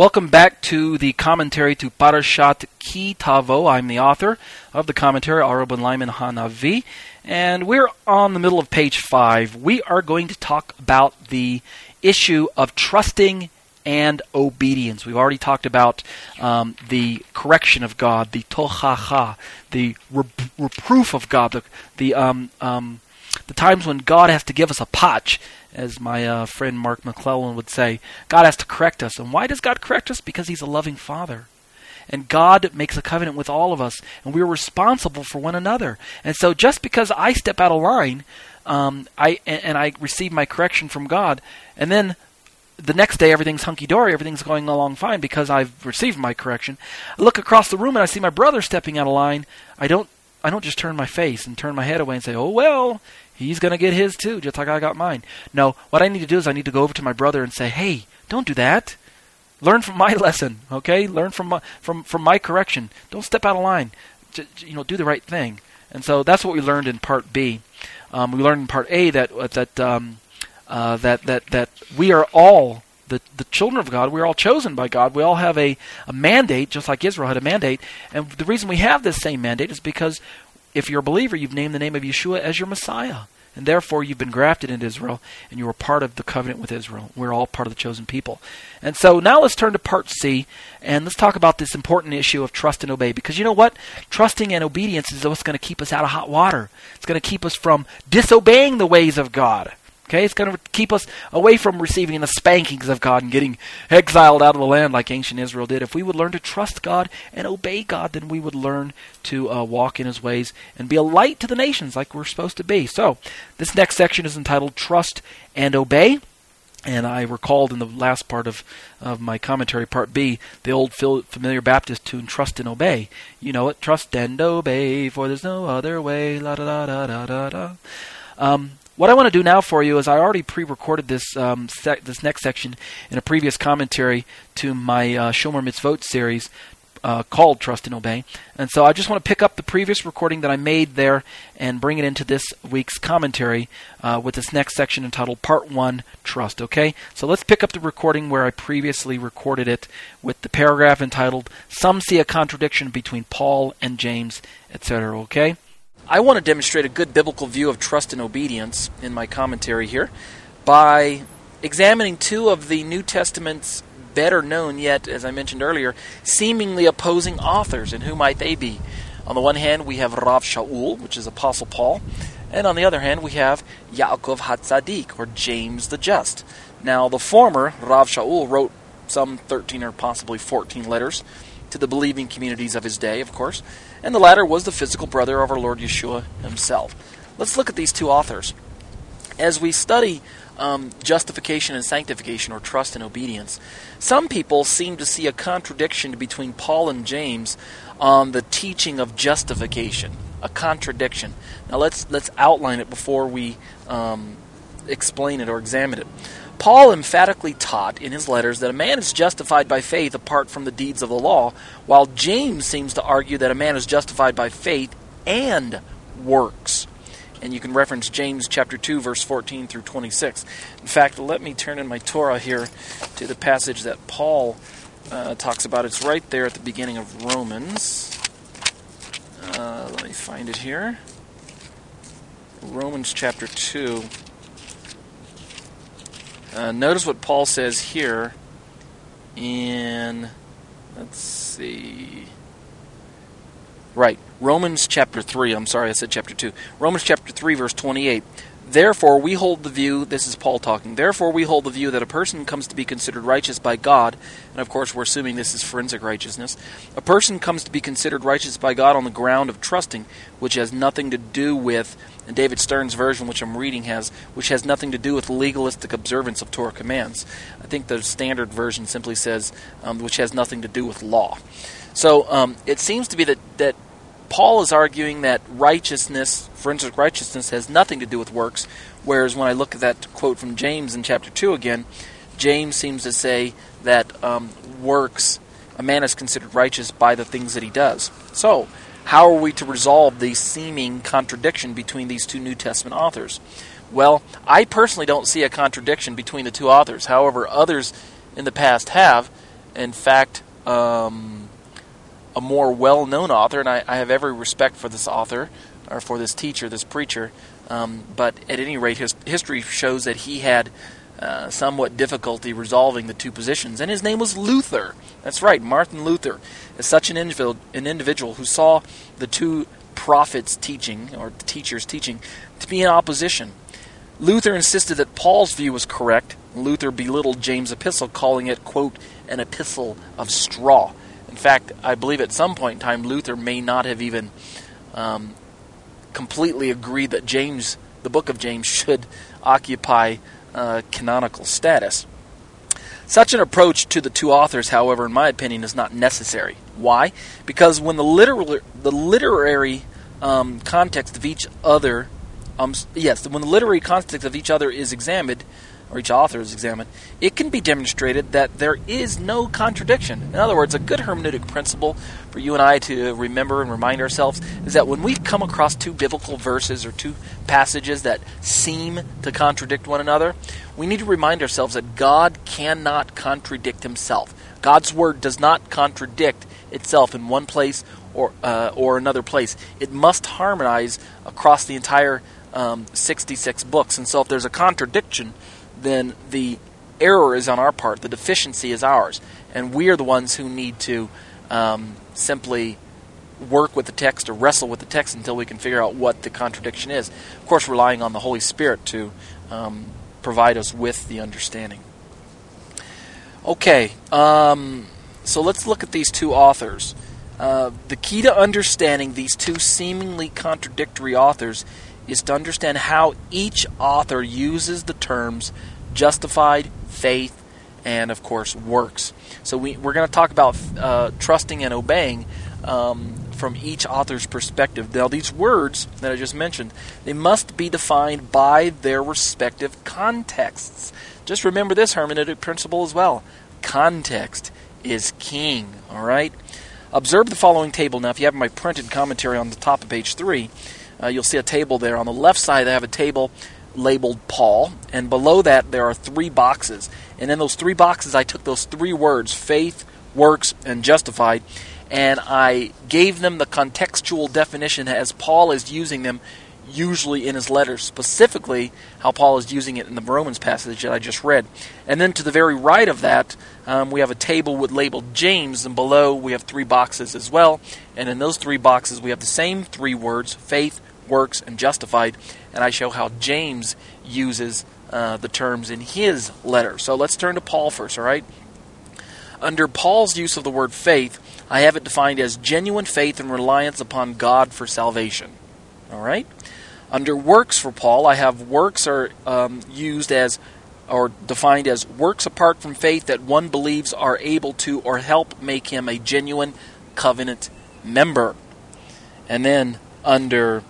Welcome back to the commentary to Parashat Ki Tavo. I'm the author of the commentary, Aron Ban Eliyahu HaNavi, and we're on the middle of page 5. We are going to talk about the issue of trusting and obedience. We've already talked about the correction of God, the tochacha, the reproof of God, the times when God has to give us a patch. As my friend Mark McClellan would say, God has to correct us. And why does God correct us? Because He's a loving Father. And God makes a covenant with all of us, and we're responsible for one another. And so just because I step out of line, I receive my correction from God, and then the next day everything's hunky-dory, everything's going along fine because I've received my correction. I look across the room and I see my brother stepping out of line. I don't just turn my face and turn my head away and say, oh, well, he's going to get his too, just like I got mine. No, what I need to do is I need to go over to my brother and say, hey, don't do that. Learn from my lesson, okay? Learn from my correction. Don't step out of line. Do the right thing. And so that's what we learned in Part B. We learned in Part A that we are all the children of God. We're all chosen by God. We all have a mandate, just like Israel had a mandate. And the reason we have this same mandate is because if you're a believer, you've named the name of Yeshua as your Messiah. And therefore, you've been grafted into Israel, and you were part of the covenant with Israel. We're all part of the chosen people. And so now let's turn to Part C, and let's talk about this important issue of trust and obey. Because you know what? Trusting and obedience is what's going to keep us out of hot water. It's going to keep us from disobeying the ways of God. Okay, it's going to keep us away from receiving the spankings of God and getting exiled out of the land like ancient Israel did. If we would learn to trust God and obey God, then we would learn to walk in His ways and be a light to the nations like we're supposed to be. So this next section is entitled Trust and Obey. And I recalled in the last part of my commentary, Part B, the old familiar Baptist tune, Trust and Obey. You know it, trust and obey, for there's no other way, la-da-da-da-da-da-da. What I want to do now for you is I already pre-recorded this this next section in a previous commentary to my Shomer Mitzvot series called Trust and Obey. And so I just want to pick up the previous recording that I made there and bring it into this week's commentary with this next section entitled Part 1, Trust. Okay, so let's pick up the recording where I previously recorded it with the paragraph entitled Some See a Contradiction Between Paul and James, etc. Okay? I want to demonstrate a good biblical view of trust and obedience in my commentary here by examining two of the New Testament's better known yet, as I mentioned earlier, seemingly opposing authors. And who might they be? On the one hand, we have Rav Shaul, which is Apostle Paul, and on the other hand, we have Yaakov HaTzadik, or James the Just. Now, the former, Rav Shaul, wrote some 13 or possibly 14 letters to the believing communities of his day, of course, and the latter was the physical brother of our Lord Yeshua himself. Let's look at these two authors. As we study justification and sanctification, or trust and obedience, some people seem to see a contradiction between Paul and James on the teaching of justification, a contradiction. Now let's outline it before we explain it or examine it. Paul emphatically taught in his letters that a man is justified by faith apart from the deeds of the law, while James seems to argue that a man is justified by faith and works. And you can reference James chapter 2, verse 14 through 26. In fact, let me turn in my Torah here to the passage that Paul talks about. It's right there at the beginning of Romans. Let me find it here. Romans chapter 2. Notice what Paul says here in, Romans chapter 3. I'm sorry, I said chapter 2. Romans chapter 3, verse 28. Therefore we hold the view, this is Paul talking, therefore we hold the view that a person comes to be considered righteous by God, and of course we're assuming this is forensic righteousness, a person comes to be considered righteous by God on the ground of trusting, which has nothing to do with, and David Stern's version, which I'm reading has, which has nothing to do with legalistic observance of Torah commands. I think the standard version simply says, which has nothing to do with law. So it seems to be that Paul is arguing that righteousness, forensic righteousness, has nothing to do with works, whereas when I look at that quote from James in chapter 2 again, James seems to say that works, a man is considered righteous by the things that he does. So, how are we to resolve the seeming contradiction between these two New Testament authors? Well, I personally don't see a contradiction between the two authors. However, others in the past have, in fact, a more well-known author, and I have every respect for this author, or for this teacher, this preacher, but at any rate, his history shows that he had somewhat difficulty resolving the two positions, and his name was Luther. That's right, Martin Luther is such an individual who saw the two prophets' teaching, or the teacher's teaching, to be in opposition. Luther insisted that Paul's view was correct. Luther belittled James' epistle, calling it, quote, an epistle of straw. In fact, I believe at some point in time, Luther may not have even completely agreed that James, the book of James, should occupy canonical status. Such an approach to the two authors, however, in my opinion, is not necessary. Why? Because when the literary context of each other is examined, or each author is examined, it can be demonstrated that there is no contradiction. In other words, a good hermeneutic principle for you and I to remember and remind ourselves is that when we come across two biblical verses or two passages that seem to contradict one another, we need to remind ourselves that God cannot contradict himself. God's word does not contradict itself in one place or another place. It must harmonize across the entire 66 books. And so if there's a contradiction, then the error is on our part, the deficiency is ours, and we are the ones who need to simply work with the text or wrestle with the text until we can figure out what the contradiction is. Of course, relying on the Holy Spirit to provide us with the understanding. Okay, so let's look at these two authors. The key to understanding these two seemingly contradictory authors is to understand how each author uses the terms justified, faith, and, of course, works. So we're going to talk about trusting and obeying from each author's perspective. Now, these words that I just mentioned, they must be defined by their respective contexts. Just remember this hermeneutic principle as well. Context is king, all right? Observe the following table. Now, if you have my printed commentary on the top of page 3, you'll see a table there. On the left side, they have a table labeled Paul, and below that there are three boxes. And in those three boxes, I took those three words, faith, works, and justified, and I gave them the contextual definition as Paul is using them usually in his letters, specifically how Paul is using it in the Romans passage that I just read. And then to the very right of that, we have a table with labeled James, and below we have three boxes as well. And in those three boxes, we have the same three words, faith, works, and justified, and I show how James uses the terms in his letter. So let's turn to Paul first, all right? Under Paul's use of the word faith, I have it defined as genuine faith and reliance upon God for salvation, all right? Under works for Paul, I have works are defined as works apart from faith that one believes are able to or help make him a genuine covenant member. And then under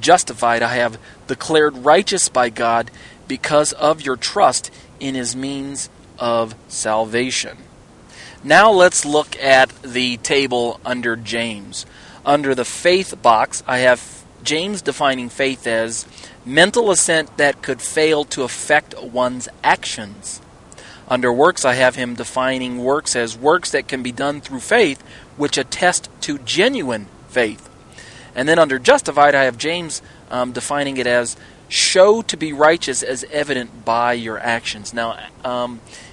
justified, I have declared righteous by God because of your trust in his means of salvation. Now let's look at the table under James. Under the faith box, I have James defining faith as mental assent that could fail to affect one's actions. Under works, I have him defining works as works that can be done through faith, which attest to genuine faith. And then under justified, I have James defining it as show to be righteous as evident by your actions. Now,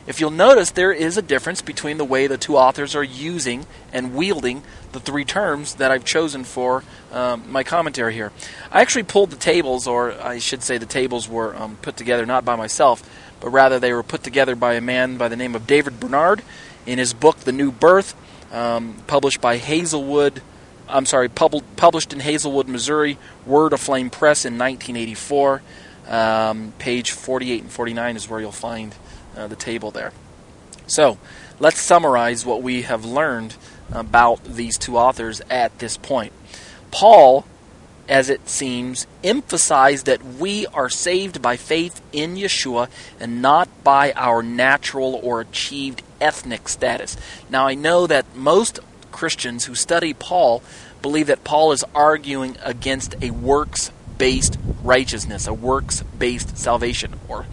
if you'll notice, there is a difference between the way the two authors are using and wielding the three terms that I've chosen for my commentary here. I actually pulled the tables, or I should say the tables were put together not by myself, but rather they were put together by a man by the name of David Bernard in his book, The New Birth, published by published in Hazelwood, Missouri, Word Aflame Press in 1984. Page 48 and 49 is where you'll find the table there. So, let's summarize what we have learned about these two authors at this point. Paul, as it seems, emphasized that we are saved by faith in Yeshua and not by our natural or achieved ethnic status. Now, I know that most Christians who study Paul believe that Paul is arguing against a works works-based righteousness, a works-based salvation, or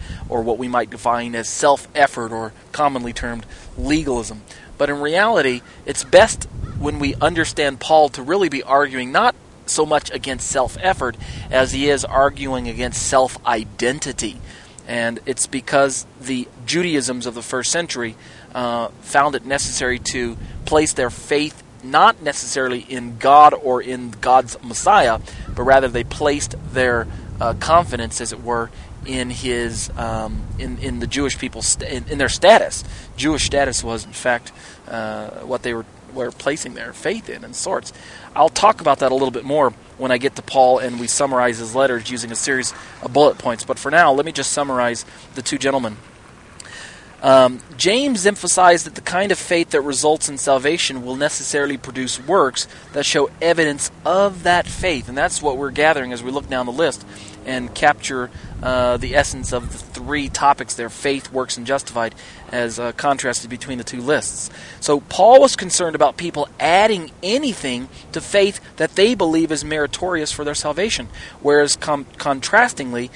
what we might define as self-effort, or commonly termed legalism. But in reality, it's best when we understand Paul to really be arguing not so much against self-effort as he is arguing against self-identity. And it's because the Judaisms of the first century found it necessary to place their faith not necessarily in God or in God's Messiah, but rather they placed their confidence, as it were, in his in the Jewish people's in their status. Jewish status was, in fact, what they were placing their faith in sorts. I'll talk about that a little bit more when I get to Paul and we summarize his letters using a series of bullet points. But for now, let me just summarize the two gentlemen. James emphasized that the kind of faith that results in salvation will necessarily produce works that show evidence of that faith. And that's what we're gathering as we look down the list and capture the essence of the three topics there, faith, works, and justified, as contrasted between the two lists. So Paul was concerned about people adding anything to faith that they believe is meritorious for their salvation, whereas contrastingly,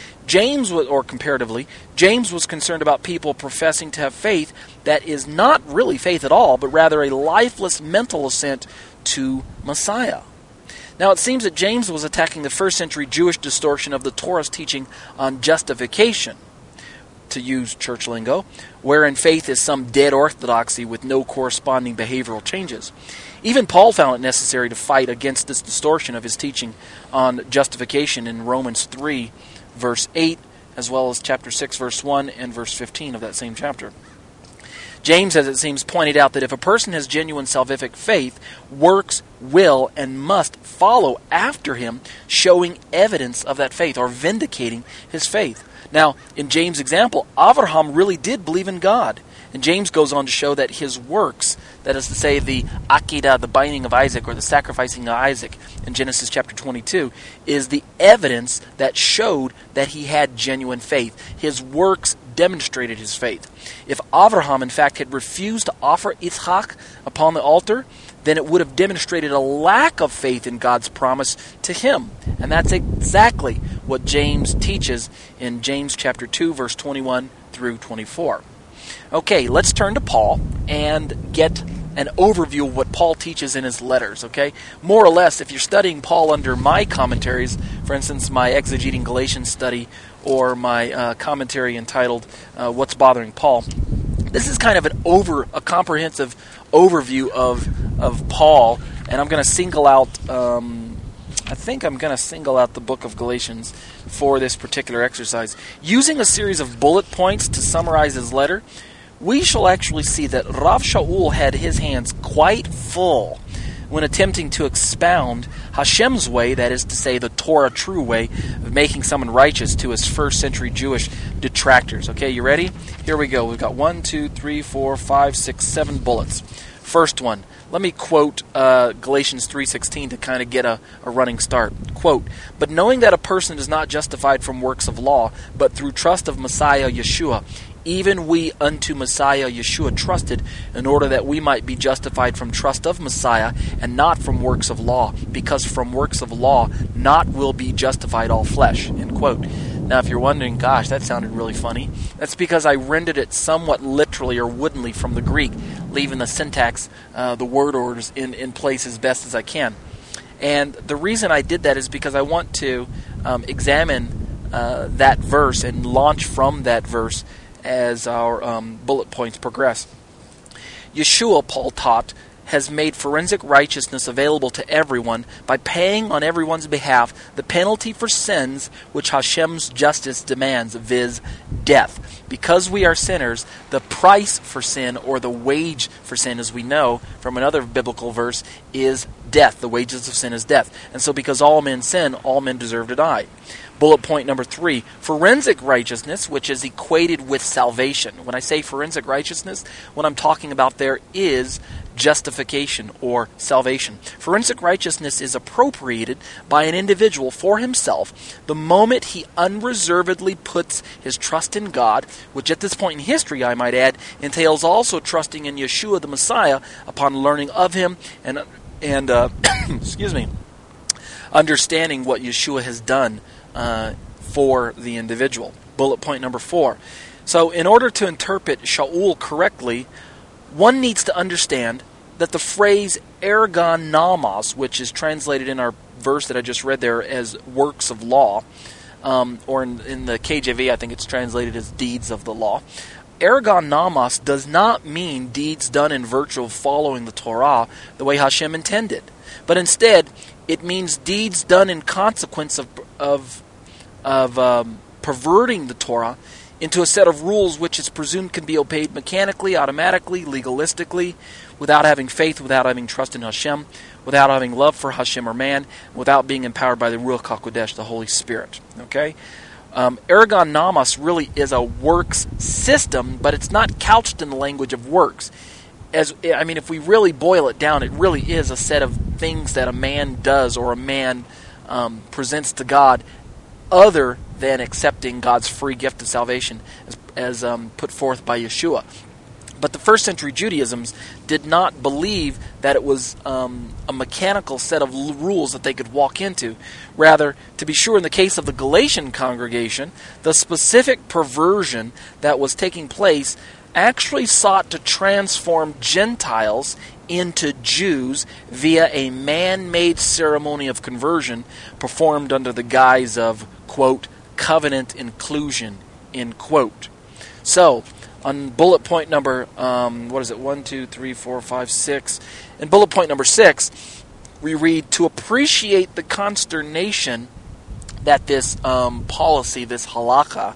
comparatively, James was concerned about people professing to have faith that is not really faith at all, but rather a lifeless mental assent to Messiah. Now, it seems that James was attacking the first-century Jewish distortion of the Torah's teaching on justification, to use church lingo, wherein faith is some dead orthodoxy with no corresponding behavioral changes. Even Paul found it necessary to fight against this distortion of his teaching on justification in Romans 3, verse 8, as well as chapter 6, verse 1, and verse 15 of that same chapter. James, as it seems, pointed out that if a person has genuine salvific faith, works will and must follow after him, showing evidence of that faith or vindicating his faith. Now, in James' example, Avraham really did believe in God. And James goes on to show that his works, that is to say the Akedah, the binding of Isaac, or the sacrificing of Isaac in Genesis chapter 22, is the evidence that showed that he had genuine faith. His works demonstrated his faith. If Avraham, in fact, had refused to offer Yitzhak upon the altar, then it would have demonstrated a lack of faith in God's promise to him. And that's exactly what James teaches in James chapter 2, verse 21 through 24. Okay, let's turn to Paul and get an overview of what Paul teaches in his letters, okay? More or less, if you're studying Paul under my commentaries, for instance, my Exegeting Galatians study or my commentary entitled What's Bothering Paul, this is kind of a comprehensive overview of Paul, and I'm going to single out, the book of Galatians for this particular exercise. Using a series of bullet points to summarize his letter, we shall actually see that Rav Shaul had his hands quite full when attempting to expound Hashem's way, that is to say the Torah true way, of making someone righteous to his first century Jewish detractors. Okay, you ready? Here we go. We've got 1, 2, 3, 4, 5, 6, 7 bullets. First one. Let me quote Galatians 3:16 to kind of get a running start. Quote, "But knowing that a person is not justified from works of law, but through trust of Messiah Yeshua, even we unto Messiah Yeshua trusted, in order that we might be justified from trust of Messiah, and not from works of law, because from works of law not will be justified all flesh." End quote. Now, if you're wondering, gosh, that sounded really funny, that's because I rendered it somewhat literally or woodenly from the Greek, leaving the syntax, the word orders in place as best as I can. And the reason I did that is because I want to examine that verse and launch from that verse as our bullet points progress. Yeshua, Paul taught, has made forensic righteousness available to everyone by paying on everyone's behalf the penalty for sins which Hashem's justice demands, viz. Death. Because we are sinners, the price for sin, or the wage for sin, as we know from another biblical verse, is death. The wages of sin is death. And so because all men sin, all men deserve to die. Bullet point number 3, forensic righteousness, which is equated with salvation. When I say forensic righteousness, what I'm talking about there is justification or salvation. Forensic righteousness is appropriated by an individual for himself the moment he unreservedly puts his trust in God, which at this point in history, I might add, entails also trusting in Yeshua the Messiah upon learning of him and understanding what Yeshua has done for the individual. Bullet point number 4. So in order to interpret Shaul correctly, one needs to understand that the phrase ergon namas, which is translated in our verse that I just read there as works of law, or in the KJV I think it's translated as deeds of the law, ergon namas does not mean deeds done in virtue of following the Torah the way Hashem intended. But instead, it means deeds done in consequence of perverting the Torah into a set of rules which is presumed can be obeyed mechanically, automatically, legalistically, without having faith, without having trust in Hashem, without having love for Hashem or man, without being empowered by the Ruach Hakodesh, the Holy Spirit. Okay? Ergon Namas really is a works system, but it's not couched in the language of works. If we really boil it down, it really is a set of things that a man does or a man presents to God other than accepting God's free gift of salvation as put forth by Yeshua. But the first century Judaisms did not believe that it was a mechanical set of rules that they could walk into. Rather, to be sure, in the case of the Galatian congregation, the specific perversion that was taking place actually sought to transform Gentiles into Jews via a man-made ceremony of conversion performed under the guise of, quote, covenant inclusion, end quote. So, on bullet point number, 6. In bullet point number 6, we read, to appreciate the consternation that this policy, this halakha,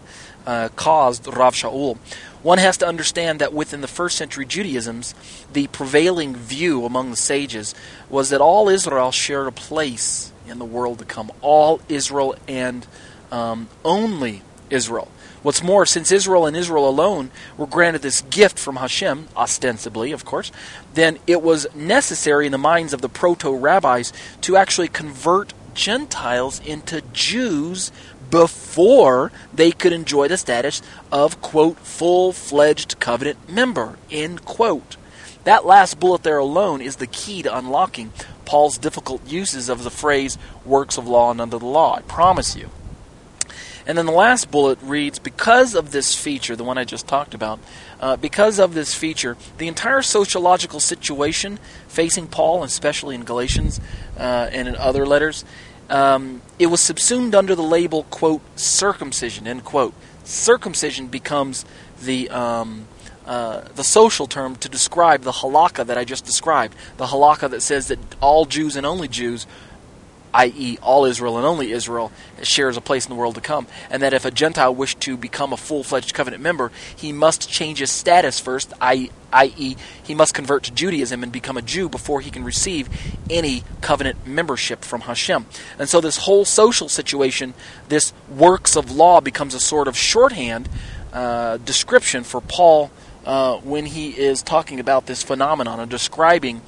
caused Rav Shaul, one has to understand that within the first century Judaisms, the prevailing view among the sages was that all Israel shared a place in the world to come. All Israel and only Israel. What's more, since Israel and Israel alone were granted this gift from Hashem, ostensibly, of course, then it was necessary in the minds of the proto-rabbis to actually convert Gentiles into Jews before they could enjoy the status of, quote, full-fledged covenant member, end quote. That last bullet there alone is the key to unlocking Paul's difficult uses of the phrase works of law and under the law, I promise you. And then the last bullet reads, because of this feature, the one I just talked about, the entire sociological situation facing Paul, especially in Galatians and in other letters, it was subsumed under the label, quote, circumcision, end quote. Circumcision becomes the social term to describe the halakha that I just described, the halakha that says that all Jews and only Jews, i.e. all Israel and only Israel, shares a place in the world to come, and that if a Gentile wished to become a full-fledged covenant member, he must change his status first, i.e. he must convert to Judaism and become a Jew before he can receive any covenant membership from Hashem. And so this whole social situation, this works of law, becomes a sort of shorthand description for Paul when he is talking about this phenomenon and describing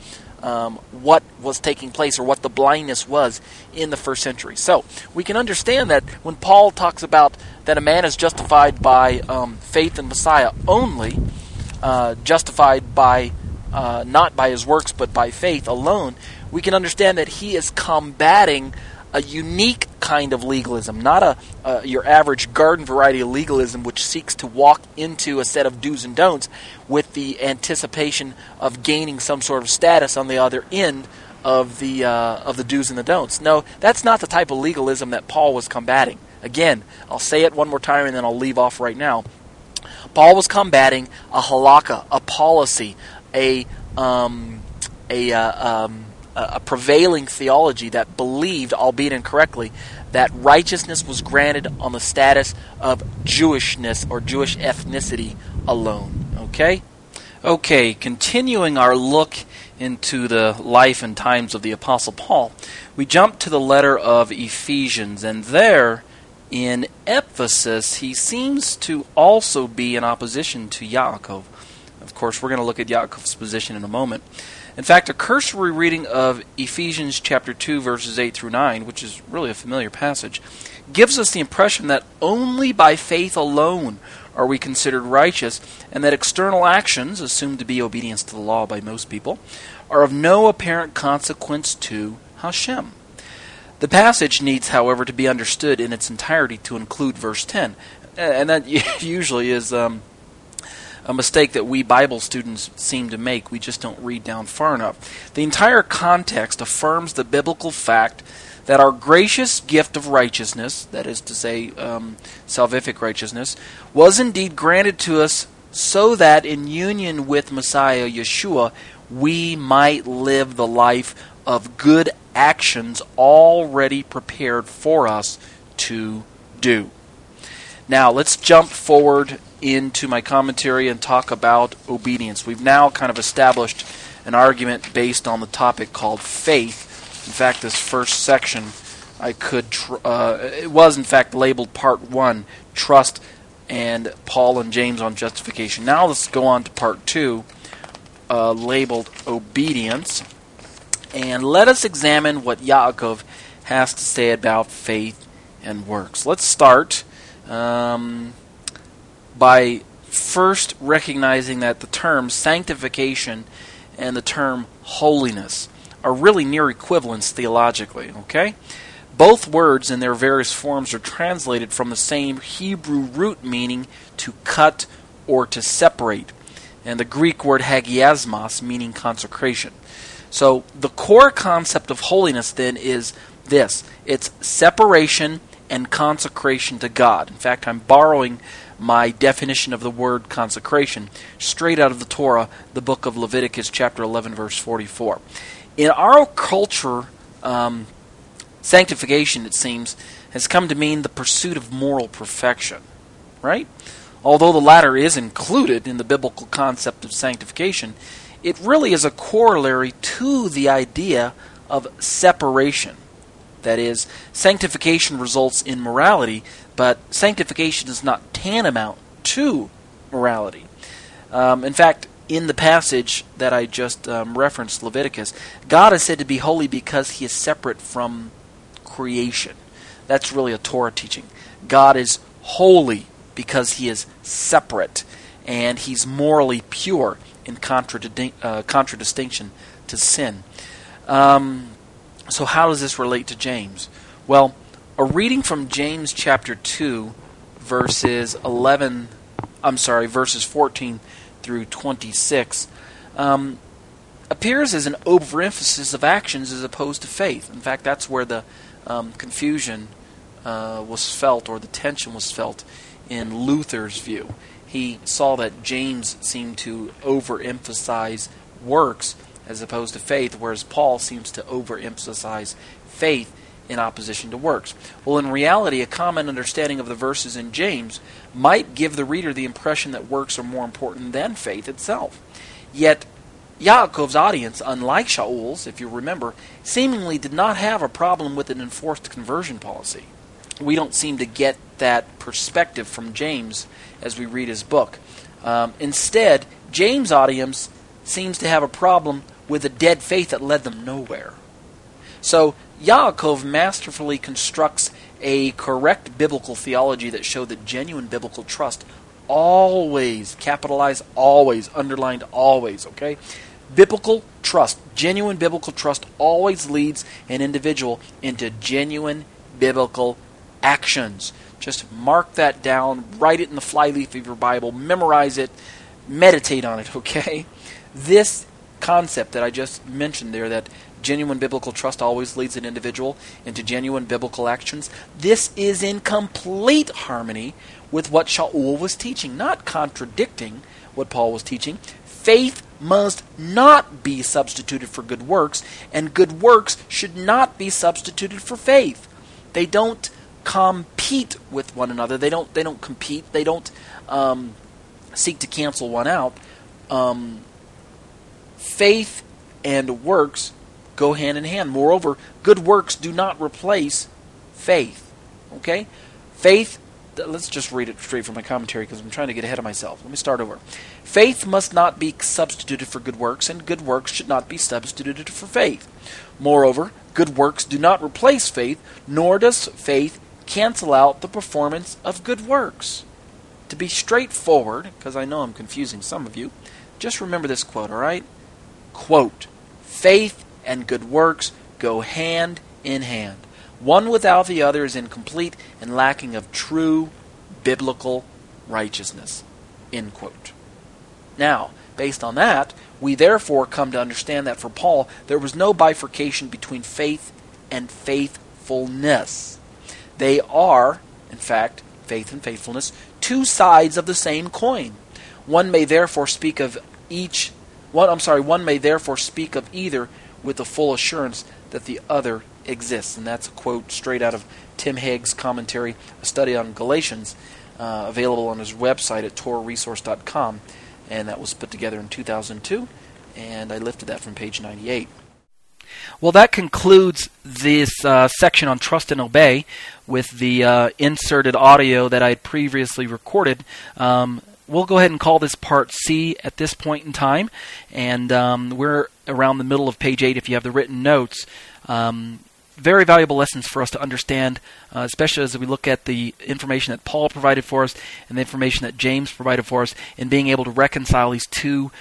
what was taking place or what the blindness was in the first century. So we can understand that when Paul talks about that a man is justified by faith in Messiah only, justified by not by his works but by faith alone, we can understand that he is combating a unique kind of legalism, not your average garden variety of legalism which seeks to walk into a set of do's and don'ts with the anticipation of gaining some sort of status on the other end of the do's and the don'ts. No, that's not the type of legalism that Paul was combating. Again, I'll say it one more time and then I'll leave off right now. Paul was combating a halakha, a policy, a prevailing theology that believed, albeit incorrectly, that righteousness was granted on the status of Jewishness or Jewish ethnicity alone. Okay, continuing our look into the life and times of the Apostle Paul, we jump to the letter of Ephesians, and there, in Ephesus, he seems to also be in opposition to Yaakov. Of course, we're going to look at Yaakov's position in a moment. In fact, a cursory reading of Ephesians chapter 2, verses 8 through 9, which is really a familiar passage, gives us the impression that only by faith alone are we considered righteous, and that external actions, assumed to be obedience to the law by most people, are of no apparent consequence to Hashem. The passage needs, however, to be understood in its entirety to include verse 10. And that usually is a mistake that we Bible students seem to make. We just don't read down far enough. The entire context affirms the biblical fact that our gracious gift of righteousness, that is to say, salvific righteousness, was indeed granted to us so that in union with Messiah Yeshua, we might live the life of good actions already prepared for us to do. Now, let's jump forward into my commentary and talk about obedience. We've now kind of established an argument based on the topic called faith. In fact, this first section, it was in fact labeled Part 1, Trust and Paul and James on Justification. Now let's go on to Part 2, labeled Obedience. And let us examine what Yaakov has to say about faith and works. Let's start by first recognizing that the term sanctification and the term holiness are really near equivalents theologically, okay? Both words in their various forms are translated from the same Hebrew root meaning to cut or to separate, and the Greek word hagiasmos meaning consecration. So the core concept of holiness then is this. It's separation and consecration to God. In fact, I'm borrowing my definition of the word consecration straight out of the Torah, the book of Leviticus chapter 11, verse 44. In our culture, sanctification, it seems, has come to mean the pursuit of moral perfection, right? Although the latter is included in the biblical concept of sanctification, it really is a corollary to the idea of separation. That is, sanctification results in morality, but sanctification is not tantamount to morality. In fact, in the passage that I just referenced, Leviticus, God is said to be holy because he is separate from creation. That's really a Torah teaching. God is holy because he is separate, and he's morally pure in contradistinction to sin. So how does this relate to James? Well, a reading from James chapter 2, verses 14 through 26, appears as an overemphasis of actions as opposed to faith. In fact, that's where the confusion was felt, or the tension was felt in Luther's view. He saw that James seemed to overemphasize works as opposed to faith, whereas Paul seems to overemphasize faith in opposition to works. Well, in reality, a common understanding of the verses in James might give the reader the impression that works are more important than faith itself. Yet, Yaakov's audience, unlike Shaul's, if you remember, seemingly did not have a problem with an enforced conversion policy. We don't seem to get that perspective from James as we read his book. Instead, James' audience seems to have a problem with a dead faith that led them nowhere. So, Yaakov masterfully constructs a correct biblical theology that showed that genuine biblical trust always, capitalized always, underlined always, okay? Biblical trust, genuine biblical trust always leads an individual into genuine biblical actions. Just mark that down, write it in the flyleaf of your Bible, memorize it, meditate on it, okay? This concept that I just mentioned there, that genuine biblical trust always leads an individual into genuine biblical actions, this is in complete harmony with what Shaul was teaching, not contradicting what Paul was teaching. Faith must not be substituted for good works, and good works should not be substituted for faith. They don't compete with one another. They don't compete. They don't seek to cancel one out. Faith and works go hand in hand. Moreover, good works do not replace faith. Okay? Faith, let's just read it straight from my commentary because I'm trying to get ahead of myself. Let me start over. Faith must not be substituted for good works, and good works should not be substituted for faith. Moreover, good works do not replace faith, nor does faith cancel out the performance of good works. To be straightforward, because I know I'm confusing some of you, just remember this quote, all right? Quote, faith and good works go hand in hand. One without the other is incomplete and lacking of true biblical righteousness." End quote. Now, based on that, we therefore come to understand that for Paul, there was no bifurcation between faith and faithfulness. They are, in fact, faith and faithfulness, two sides of the same coin. One may therefore speak of either with the full assurance that the other exists. And that's a quote straight out of Tim Hagg's commentary, a study on Galatians, available on his website at TorahResource.com. And that was put together in 2002, and I lifted that from page 98. Well, that concludes this section on Trust and Obey with the inserted audio that I had previously recorded. We'll go ahead and call this Part C at this point in time, and we're around the middle of page 8 if you have the written notes. Very valuable lessons for us to understand, especially as we look at the information that Paul provided for us and the information that James provided for us, and being able to reconcile these two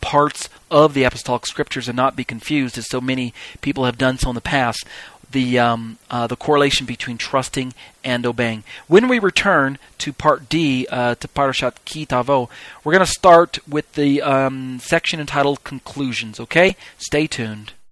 parts of the Apostolic Scriptures and not be confused, as so many people have done so in the past. The correlation between trusting and obeying. When we return to Part D, to Parashat Ki Tavo, we're going to start with the section entitled Conclusions, okay? Stay tuned.